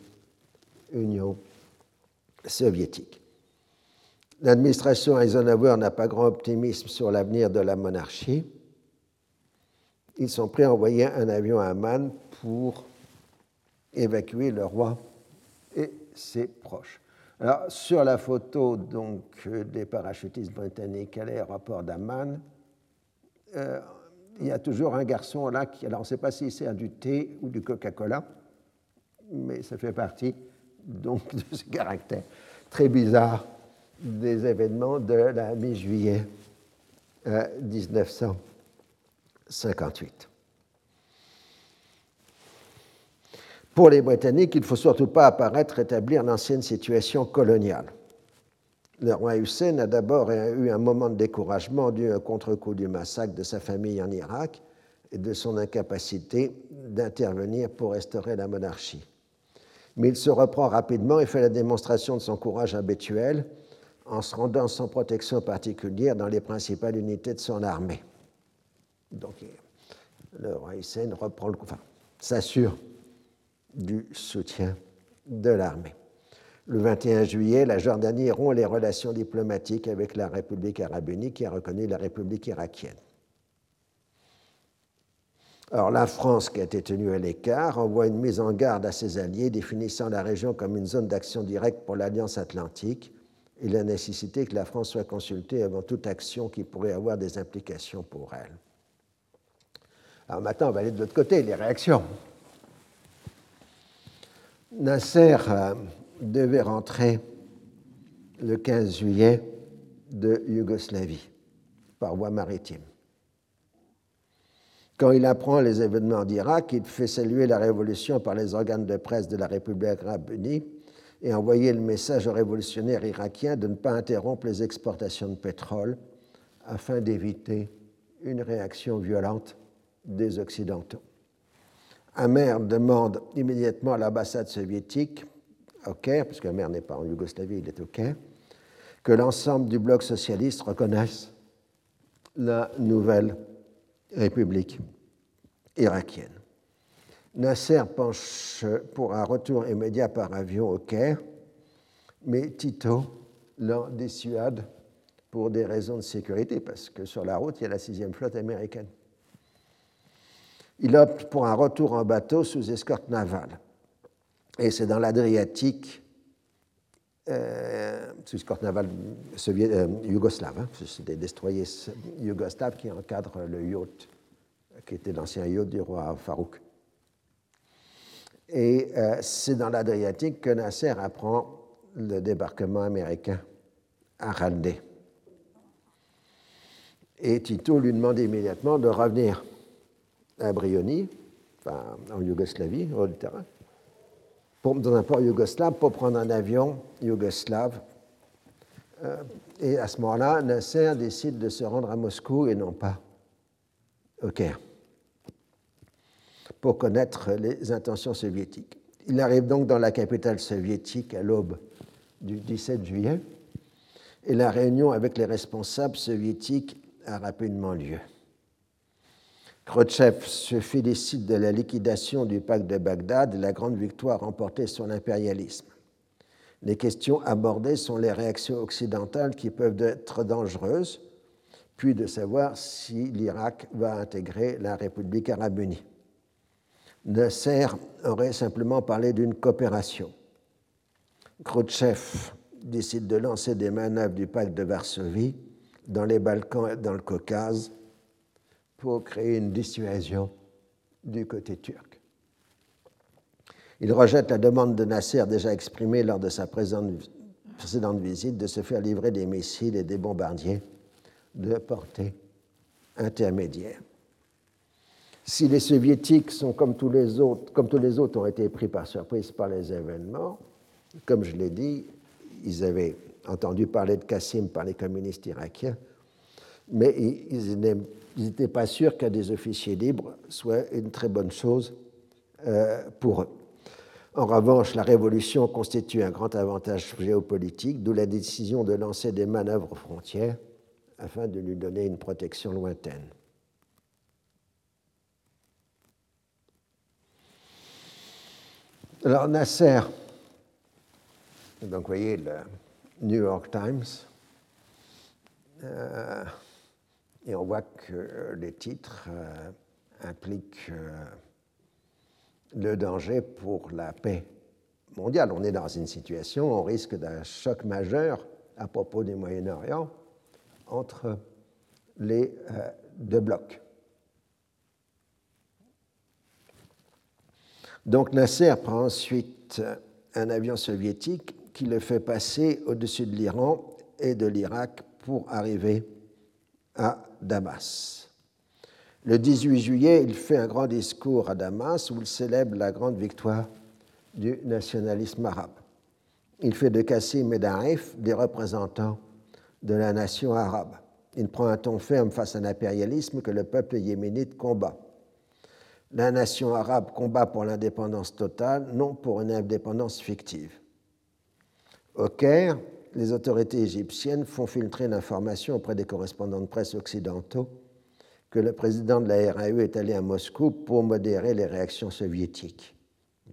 soviétique. L'administration Eisenhower n'a pas grand optimisme sur l'avenir de la monarchie. Ils sont prêts à envoyer un avion à Amman pour évacuer le roi et ses proches. Alors, sur la photo donc, des parachutistes britanniques à l'aéroport d'Amman, il y a toujours un garçon là qui, alors on ne sait pas s'il sert du thé ou du Coca-Cola, mais ça fait partie donc de ce caractère très bizarre des événements de la mi-juillet 1958. Pour les Britanniques, il ne faut surtout pas apparaître établir l'ancienne situation coloniale. Le roi Hussein a d'abord eu un moment de découragement dû au contre-coup du massacre de sa famille en Irak et de son incapacité d'intervenir pour restaurer la monarchie. Mais il se reprend rapidement et fait la démonstration de son courage habituel en se rendant sans protection particulière dans les principales unités de son armée. Donc le roi Hussein s'assure du soutien de l'armée. Le 21 juillet, la Jordanie rompt les relations diplomatiques avec la République arabe unie qui a reconnu la République irakienne. Alors la France, qui a été tenue à l'écart, envoie une mise en garde à ses alliés définissant la région comme une zone d'action directe pour l'Alliance atlantique et la nécessité que la France soit consultée avant toute action qui pourrait avoir des implications pour elle. Alors maintenant, on va aller de l'autre côté, les réactions. Nasser devait rentrer le 15 juillet de Yougoslavie par voie maritime. Quand il apprend les événements d'Irak, il fait saluer la révolution par les organes de presse de la République arabe unie et envoyer le message aux révolutionnaires irakiens de ne pas interrompre les exportations de pétrole afin d'éviter une réaction violente des Occidentaux. Amer demande immédiatement à l'ambassade soviétique au Caire, puisque Amer n'est pas en Yougoslavie, il est au Caire, que l'ensemble du bloc socialiste reconnaisse la nouvelle République irakienne. Nasser penche pour un retour immédiat par avion au Caire, mais Tito l'en dissuade pour des raisons de sécurité, parce que sur la route, il y a la 6e flotte américaine. Il opte pour un retour en bateau sous escorte navale. Et c'est dans l'Adriatique, sous escorte navale yougoslave, c'est des destroyers yougoslaves qui encadrent le yacht, qui était l'ancien yacht du roi Farouk. Et c'est dans l'Adriatique que Nasser apprend le débarquement américain à Raldé. Et Tito lui demande immédiatement de revenir à Brioni, enfin, en Yougoslavie, au terrain, dans un port yougoslave pour prendre un avion yougoslave. Et à ce moment-là, Nasser décide de se rendre à Moscou et non pas au Caire pour connaître les intentions soviétiques. Il arrive donc dans la capitale soviétique à l'aube du 17 juillet, et la réunion avec les responsables soviétiques a rapidement lieu. Khrouchtchev se félicite de la liquidation du pacte de Bagdad et la grande victoire remportée sur l'impérialisme. Les questions abordées sont les réactions occidentales qui peuvent être dangereuses, puis de savoir si l'Irak va intégrer la République arabe unie. Nasser aurait simplement parlé d'une coopération. Khrouchtchev décide de lancer des manœuvres du pacte de Varsovie dans les Balkans et dans le Caucase, pour créer une dissuasion du côté turc. Il rejette la demande de Nasser déjà exprimée lors de sa précédente visite de se faire livrer des missiles et des bombardiers de portée intermédiaire. Si les soviétiques sont comme tous les autres ont été pris par surprise par les événements, comme je l'ai dit, ils avaient entendu parler de Qassim par les communistes irakiens, mais ils n'étaient pas sûrs qu'un des officiers libres soit une très bonne chose pour eux. En revanche, la révolution constitue un grand avantage géopolitique, d'où la décision de lancer des manœuvres aux frontières afin de lui donner une protection lointaine. Alors Nasser, donc vous voyez le New York Times, et on voit que les titres impliquent le danger pour la paix mondiale. On est dans une situation où on risque d'un choc majeur à propos du Moyen-Orient entre les deux blocs. Donc Nasser prend ensuite un avion soviétique qui le fait passer au-dessus de l'Iran et de l'Irak pour arriver à Damas. Le 18 juillet, il fait un grand discours à Damas où il célèbre la grande victoire du nationalisme arabe. Il fait de Qassim et d'Arif des représentants de la nation arabe. Il prend un ton ferme face à l'impérialisme que le peuple yéménite combat. La nation arabe combat pour l'indépendance totale, non pour une indépendance fictive. Au Caire, les autorités égyptiennes font filtrer l'information auprès des correspondants de presse occidentaux que le président de la RAU est allé à Moscou pour modérer les réactions soviétiques.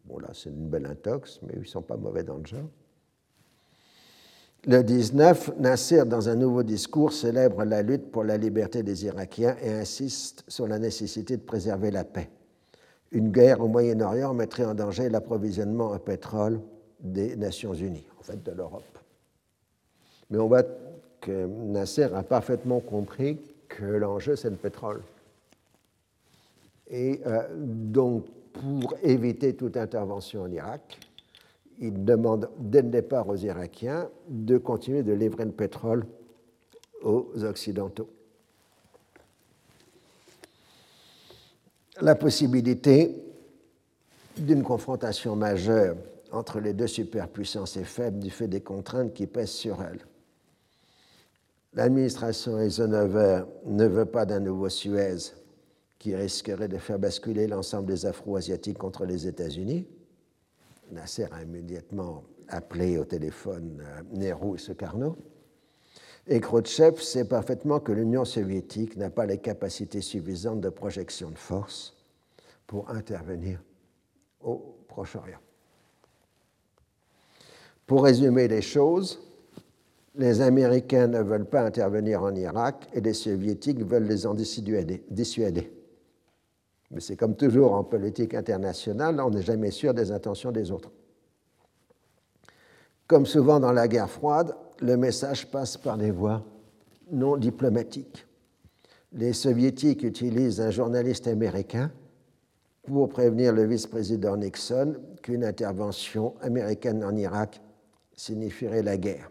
Bon, là, c'est une belle intox, mais ils ne sont pas mauvais dans le genre. Le 19, Nasser, dans un nouveau discours, célèbre la lutte pour la liberté des Irakiens et insiste sur la nécessité de préserver la paix. Une guerre au Moyen-Orient mettrait en danger l'approvisionnement en pétrole des Nations Unies, en fait de l'Europe. Mais on voit que Nasser a parfaitement compris que l'enjeu, c'est le pétrole. Et donc, pour éviter toute intervention en Irak, il demande dès le départ aux Irakiens de continuer de livrer le pétrole aux Occidentaux. La possibilité d'une confrontation majeure entre les deux superpuissances est faible du fait des contraintes qui pèsent sur elles. L'administration Eisenhower ne veut pas d'un nouveau Suez qui risquerait de faire basculer l'ensemble des Afro-Asiatiques contre les États-Unis. Nasser a immédiatement appelé au téléphone Nehru et Sukarno. Et Khrouchtchev sait parfaitement que l'Union soviétique n'a pas les capacités suffisantes de projection de force pour intervenir au Proche-Orient. Pour résumer les choses, les Américains ne veulent pas intervenir en Irak et les Soviétiques veulent les en dissuader. Mais c'est comme toujours en politique internationale, on n'est jamais sûr des intentions des autres. Comme souvent dans la guerre froide, le message passe par des voies non diplomatiques. Les Soviétiques utilisent un journaliste américain pour prévenir le vice-président Nixon qu'une intervention américaine en Irak signifierait la guerre.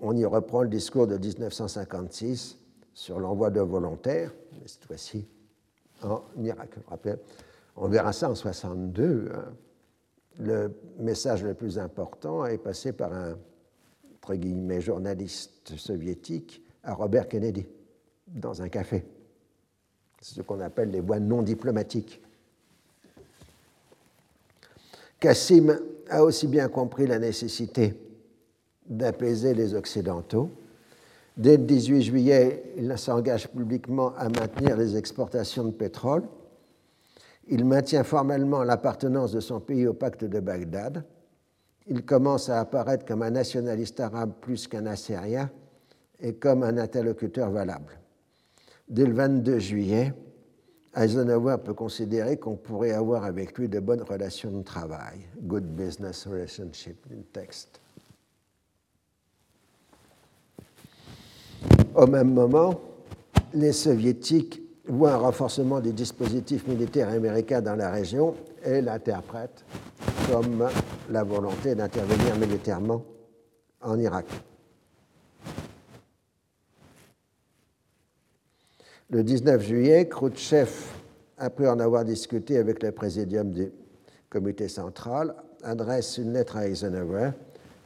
On y reprend le discours de 1956 sur l'envoi de volontaires, mais cette fois-ci en Irak. Je me rappelle, on verra ça en 1962. Le message le plus important est passé par un entre guillemets, journaliste soviétique à Robert Kennedy, dans un café. C'est ce qu'on appelle les voies non diplomatiques. Qassim a aussi bien compris la nécessité d'apaiser les Occidentaux. Dès le 18 juillet, il s'engage publiquement à maintenir les exportations de pétrole. Il maintient formellement l'appartenance de son pays au pacte de Bagdad. Il commence à apparaître comme un nationaliste arabe plus qu'un assyrien et comme un interlocuteur valable. Dès le 22 juillet, Eisenhower peut considérer qu'on pourrait avoir avec lui de bonnes relations de travail. Good business relationship, dans le texte. Au même moment, les Soviétiques voient un renforcement du dispositif militaire américain dans la région et l'interprètent comme la volonté d'intervenir militairement en Irak. Le 19 juillet, Khrouchtchev, après en avoir discuté avec le présidium du comité central, adresse une lettre à Eisenhower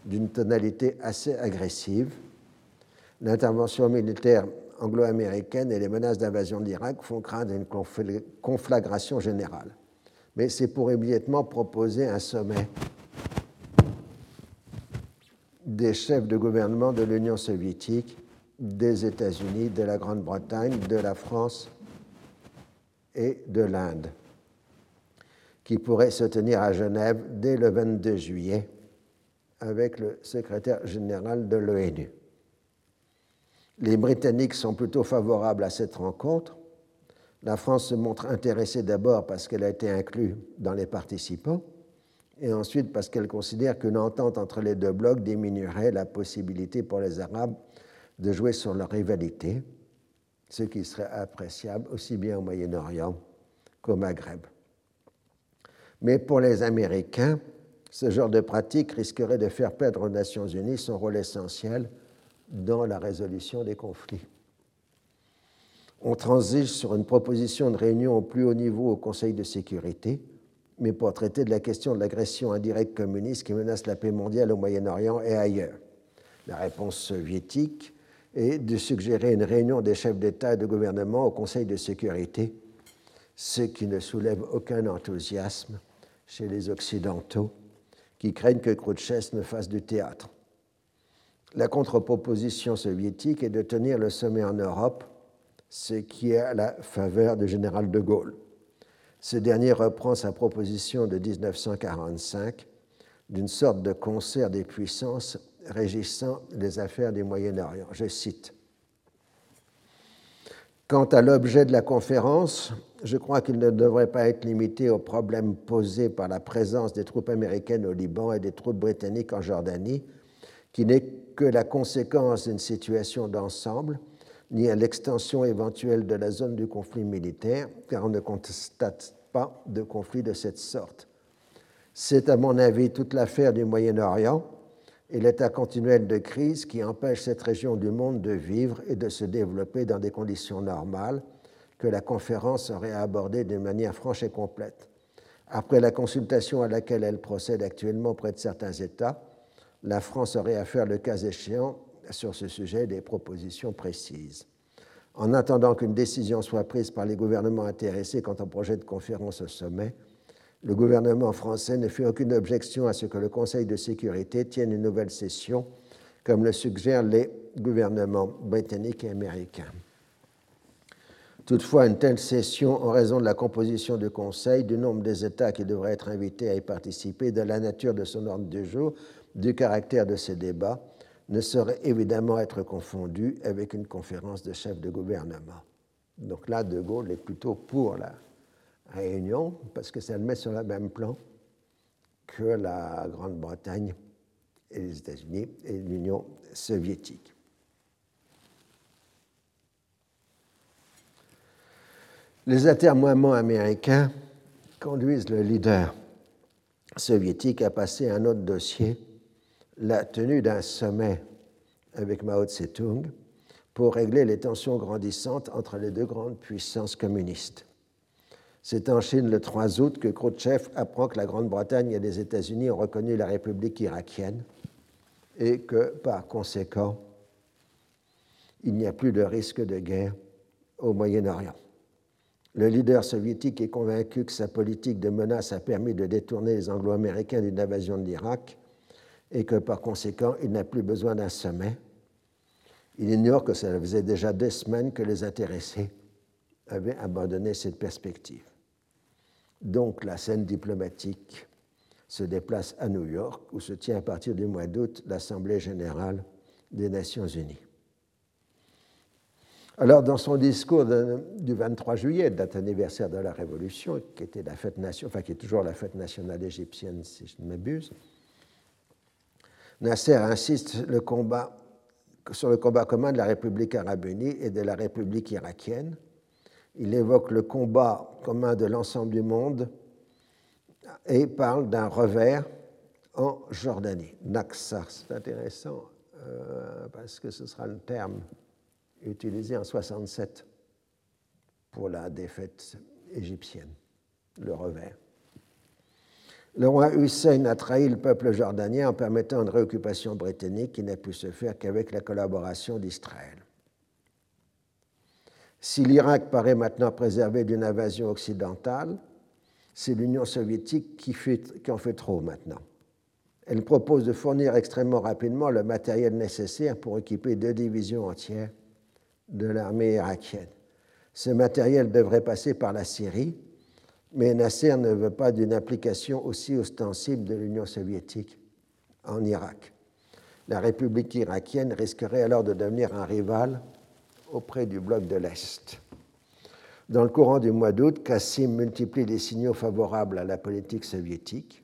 d'une tonalité assez agressive. L'intervention militaire anglo-américaine et les menaces d'invasion de l'Irak font craindre une conflagration générale. Mais c'est pour immédiatement proposer un sommet des chefs de gouvernement de l'Union soviétique, des États-Unis, de la Grande-Bretagne, de la France et de l'Inde, qui pourrait se tenir à Genève dès le 22 juillet avec le secrétaire général de l'ONU. Les Britanniques sont plutôt favorables à cette rencontre. La France se montre intéressée d'abord parce qu'elle a été inclue dans les participants et ensuite parce qu'elle considère qu'une entente entre les deux blocs diminuerait la possibilité pour les Arabes de jouer sur leur rivalité, ce qui serait appréciable aussi bien au Moyen-Orient qu'au Maghreb. Mais pour les Américains, ce genre de pratique risquerait de faire perdre aux Nations unies son rôle essentiel dans la résolution des conflits. On transige sur une proposition de réunion au plus haut niveau au Conseil de sécurité, mais pour traiter de la question de l'agression indirecte communiste qui menace la paix mondiale au Moyen-Orient et ailleurs. La réponse soviétique est de suggérer une réunion des chefs d'État et de gouvernement au Conseil de sécurité, ce qui ne soulève aucun enthousiasme chez les Occidentaux, qui craignent que Khrouchtchev ne fasse du théâtre. La contre-proposition soviétique est de tenir le sommet en Europe, ce qui est à la faveur du général de Gaulle. Ce dernier reprend sa proposition de 1945 d'une sorte de concert des puissances régissant les affaires du Moyen-Orient. Je cite : « Quant à l'objet de la conférence, je crois qu'il ne devrait pas être limité aux problèmes posés par la présence des troupes américaines au Liban et des troupes britanniques en Jordanie, qui n'est que la conséquence d'une situation d'ensemble, ni à l'extension éventuelle de la zone du conflit militaire, car on ne constate pas de conflit de cette sorte. C'est à mon avis toute l'affaire du Moyen-Orient et l'état continuel de crise qui empêche cette région du monde de vivre et de se développer dans des conditions normales que la conférence aurait abordée d'une manière franche et complète. Après la consultation à laquelle elle procède actuellement auprès de certains États, la France aurait à faire, le cas échéant, sur ce sujet des propositions précises. En attendant qu'une décision soit prise par les gouvernements intéressés quant au projet de conférence au sommet, le gouvernement français ne fait aucune objection à ce que le Conseil de sécurité tienne une nouvelle session, comme le suggèrent les gouvernements britanniques et américains. Toutefois, une telle session, en raison de la composition du Conseil, du nombre des États qui devraient être invités à y participer, de la nature de son ordre du jour, du caractère de ces débats, ne saurait évidemment être confondu avec une conférence de chefs de gouvernement. » Donc là, de Gaulle est plutôt pour la réunion, parce que ça le met sur le même plan que la Grande-Bretagne et les États-Unis et l'Union soviétique. Les atermoiements américains conduisent le leader soviétique à passer à un autre dossier, la tenue d'un sommet avec Mao Tse-tung pour régler les tensions grandissantes entre les deux grandes puissances communistes. C'est en Chine le 3 août que Khrouchtchev apprend que la Grande-Bretagne et les États-Unis ont reconnu la République irakienne et que, par conséquent, il n'y a plus de risque de guerre au Moyen-Orient. Le leader soviétique est convaincu que sa politique de menace a permis de détourner les Anglo-Américains d'une invasion de l'Irak et que, par conséquent, il n'a plus besoin d'un sommet. Il ignore que ça faisait déjà 2 semaines que les intéressés avaient abandonné cette perspective. Donc, la scène diplomatique se déplace à New York, où se tient à partir du mois d'août l'Assemblée générale des Nations unies. Alors, dans son discours du 23 juillet, date anniversaire de la Révolution, qui était la fête nationale, enfin qui est toujours la fête nationale égyptienne, si je ne m'abuse, Nasser insiste sur le combat commun de la République arabe unie et de la République irakienne. Il évoque le combat commun de l'ensemble du monde et parle d'un revers en Jordanie. Naxar, c'est intéressant parce que ce sera le terme utilisé en 1967 pour la défaite égyptienne, le revers. Le roi Hussein a trahi le peuple jordanien en permettant une réoccupation britannique qui n'a pu se faire qu'avec la collaboration d'Israël. Si l'Irak paraît maintenant préservé d'une invasion occidentale, c'est l'Union soviétique qui en fait trop maintenant. Elle propose de fournir extrêmement rapidement le matériel nécessaire pour équiper 2 divisions entières de l'armée irakienne. Ce matériel devrait passer par la Syrie, mais Nasser ne veut pas d'une implication aussi ostensible de l'Union soviétique en Irak. La République irakienne risquerait alors de devenir un rival auprès du bloc de l'Est. Dans le courant du mois d'août, Qassim multiplie les signaux favorables à la politique soviétique.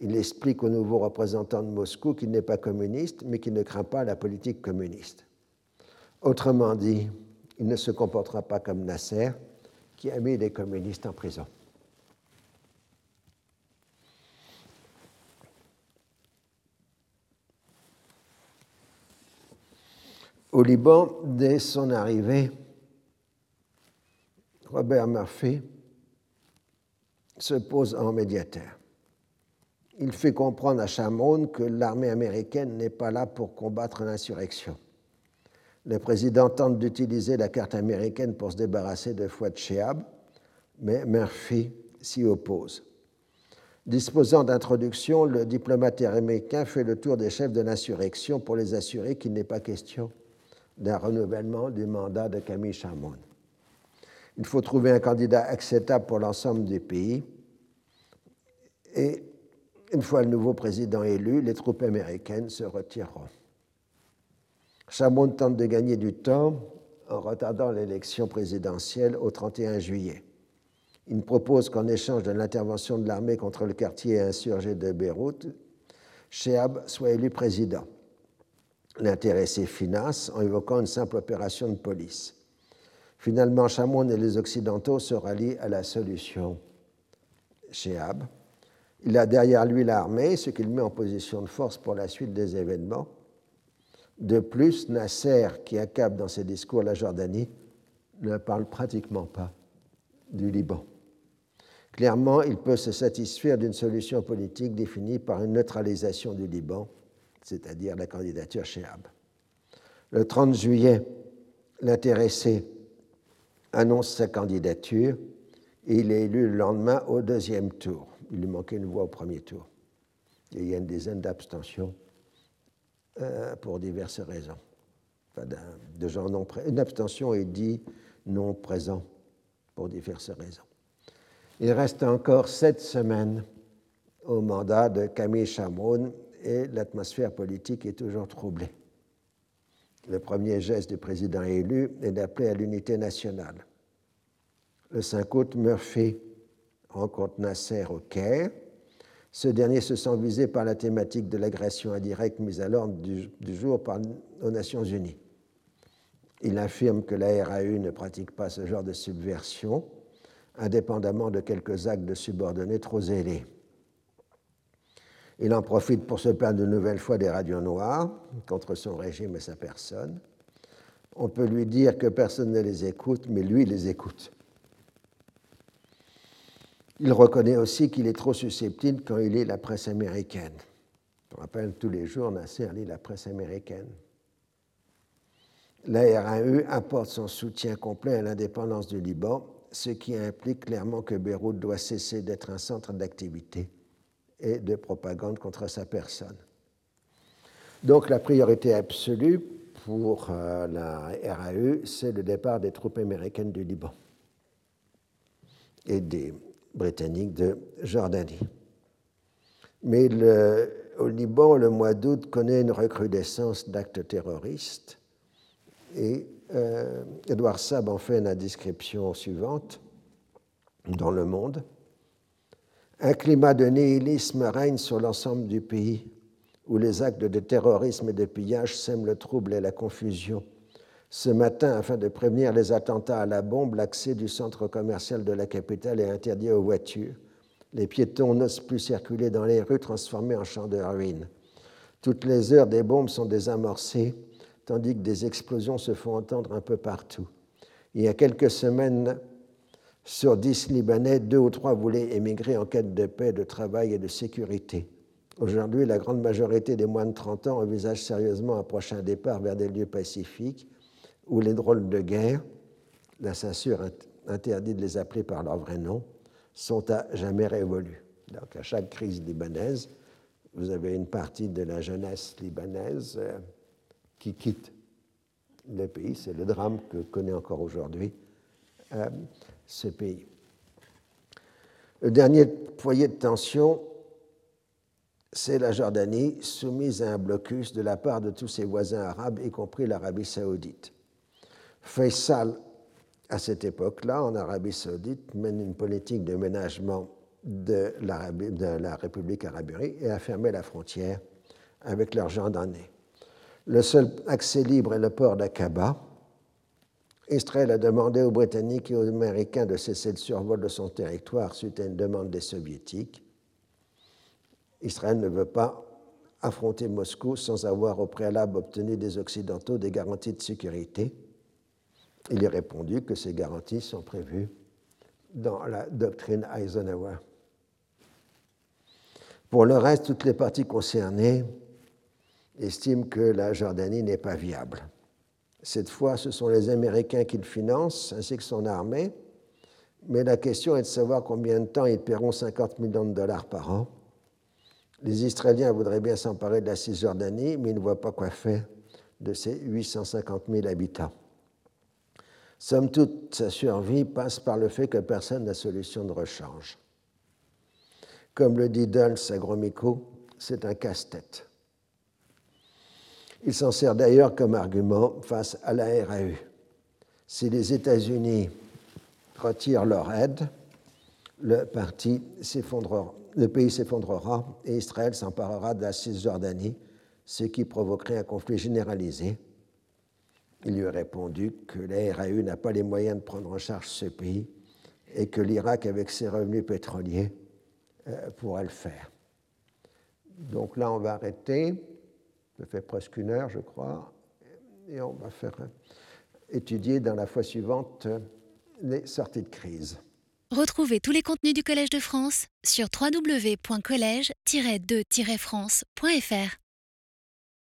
Il explique aux nouveaux représentants de Moscou qu'il n'est pas communiste, mais qu'il ne craint pas la politique communiste. Autrement dit, il ne se comportera pas comme Nasser, qui a mis les communistes en prison. Au Liban, dès son arrivée, Robert Murphy se pose en médiateur. Il fait comprendre à Chamoun que l'armée américaine n'est pas là pour combattre l'insurrection. Le président tente d'utiliser la carte américaine pour se débarrasser de Fouad Chehab, mais Murphy s'y oppose. Disposant d'introduction, le diplomate américain fait le tour des chefs de l'insurrection pour les assurer qu'il n'est pas question d'un renouvellement du mandat de Camille Chamoun. Il faut trouver un candidat acceptable pour l'ensemble du pays. Et une fois le nouveau président élu, les troupes américaines se retireront. Chamoun tente de gagner du temps en retardant l'élection présidentielle au 31 juillet. Il propose qu'en échange de l'intervention de l'armée contre le quartier insurgé de Beyrouth, Chehab soit élu président. L'intéressé finance en évoquant une simple opération de police. Finalement, Chamoun et les Occidentaux se rallient à la solution Chehab. Il a derrière lui l'armée, ce qu'il met en position de force pour la suite des événements. De plus, Nasser, qui accable dans ses discours la Jordanie, ne parle pratiquement pas du Liban. Clairement, il peut se satisfaire d'une solution politique définie par une neutralisation du Liban, c'est-à-dire la candidature Chehab. Le 30 juillet, l'intéressé annonce sa candidature et il est élu le lendemain au 2e tour. Il lui manquait une voix au 1er tour. Et il y a une dizaine d'abstentions pour diverses raisons. Enfin, de gens non présents. Une abstention est dit non présent pour diverses raisons. Il reste encore 7 semaines au mandat de Camille Chamoun et l'atmosphère politique est toujours troublée. Le premier geste du président élu est d'appeler à l'unité nationale. Le 5 août, Murphy rencontre Nasser au Caire. Ce dernier se sent visé par la thématique de l'agression indirecte mise à l'ordre du jour aux Nations unies. Il affirme que la RAU ne pratique pas ce genre de subversion, indépendamment de quelques actes de subordonnés trop zélés. Il en profite pour se plaindre une nouvelle fois des radios noires contre son régime et sa personne. On peut lui dire que personne ne les écoute, mais lui les écoute. Il reconnaît aussi qu'il est trop susceptible quand il lit la presse américaine. Je me rappelle, tous les jours, Nasser lit la presse américaine. La RAU apporte son soutien complet à l'indépendance du Liban ce qui implique clairement que Beyrouth doit cesser d'être un centre d'activité et de propagande contre sa personne. Donc la priorité absolue pour la RAE, c'est le départ des troupes américaines du Liban et des Britanniques de Jordanie. Mais au Liban, le mois d'août connaît une recrudescence d'actes terroristes et Edouard Saab en fait la description suivante dans Le Monde. Un climat de nihilisme règne sur l'ensemble du pays où les actes de terrorisme et de pillage sèment le trouble et la confusion. Ce matin, afin de prévenir les attentats à la bombe, l'accès du centre commercial de la capitale est interdit aux voitures. Les piétons n'osent plus circuler dans les rues transformées en champs de ruines. Toutes les heures, des bombes sont désamorcées, tandis que des explosions se font entendre un peu partout. Il y a quelques semaines, sur 10 Libanais, 2 ou 3 voulaient émigrer en quête de paix, de travail et de sécurité. Aujourd'hui, la grande majorité des moins de 30 ans envisagent sérieusement un prochain départ vers des lieux pacifiques où les drôles de guerre, la censure interdit de les appeler par leur vrai nom, sont à jamais révolus. Donc, à chaque crise libanaise, vous avez une partie de la jeunesse libanaise qui quitte le pays. C'est le drame que connaît encore aujourd'hui ce pays. Le dernier foyer de tension, c'est la Jordanie, soumise à un blocus de la part de tous ses voisins arabes, y compris l'Arabie saoudite. Faisal, à cette époque-là, en Arabie saoudite, mène une politique de ménagement de la République arabe unie et a fermé la frontière avec leur Jordanie. Le seul accès libre est le port d'Aqaba. Israël a demandé aux Britanniques et aux Américains de cesser le survol de son territoire suite à une demande des Soviétiques. Israël ne veut pas affronter Moscou sans avoir au préalable obtenu des Occidentaux des garanties de sécurité. Il est répondu que ces garanties sont prévues dans la doctrine Eisenhower. Pour le reste, toutes les parties concernées estiment que la Jordanie n'est pas viable. Cette fois, ce sont les Américains qui le financent, ainsi que son armée, mais la question est de savoir combien de temps ils paieront 50 millions de dollars par an. Les Israéliens voudraient bien s'emparer de la Cisjordanie, mais ils ne voient pas quoi faire de ces 850 000 habitants. Somme toute, sa survie passe par le fait que personne n'a solution de rechange. Comme le dit Dulce à Gromyko, c'est un casse-tête. Il s'en sert d'ailleurs comme argument face à la RAE. Si les États-Unis retirent leur aide, le pays s'effondrera et Israël s'emparera de la Cisjordanie, ce qui provoquerait un conflit généralisé. Il lui a répondu que la RAE n'a pas les moyens de prendre en charge ce pays et que l'Irak, avec ses revenus pétroliers, pourrait le faire. Donc là, on va arrêter. Ça fait presque 1 heure, je crois. Et on va faire étudier dans la fois suivante les sorties de crise. Retrouvez tous les contenus du Collège de France sur www.college-2-france.fr.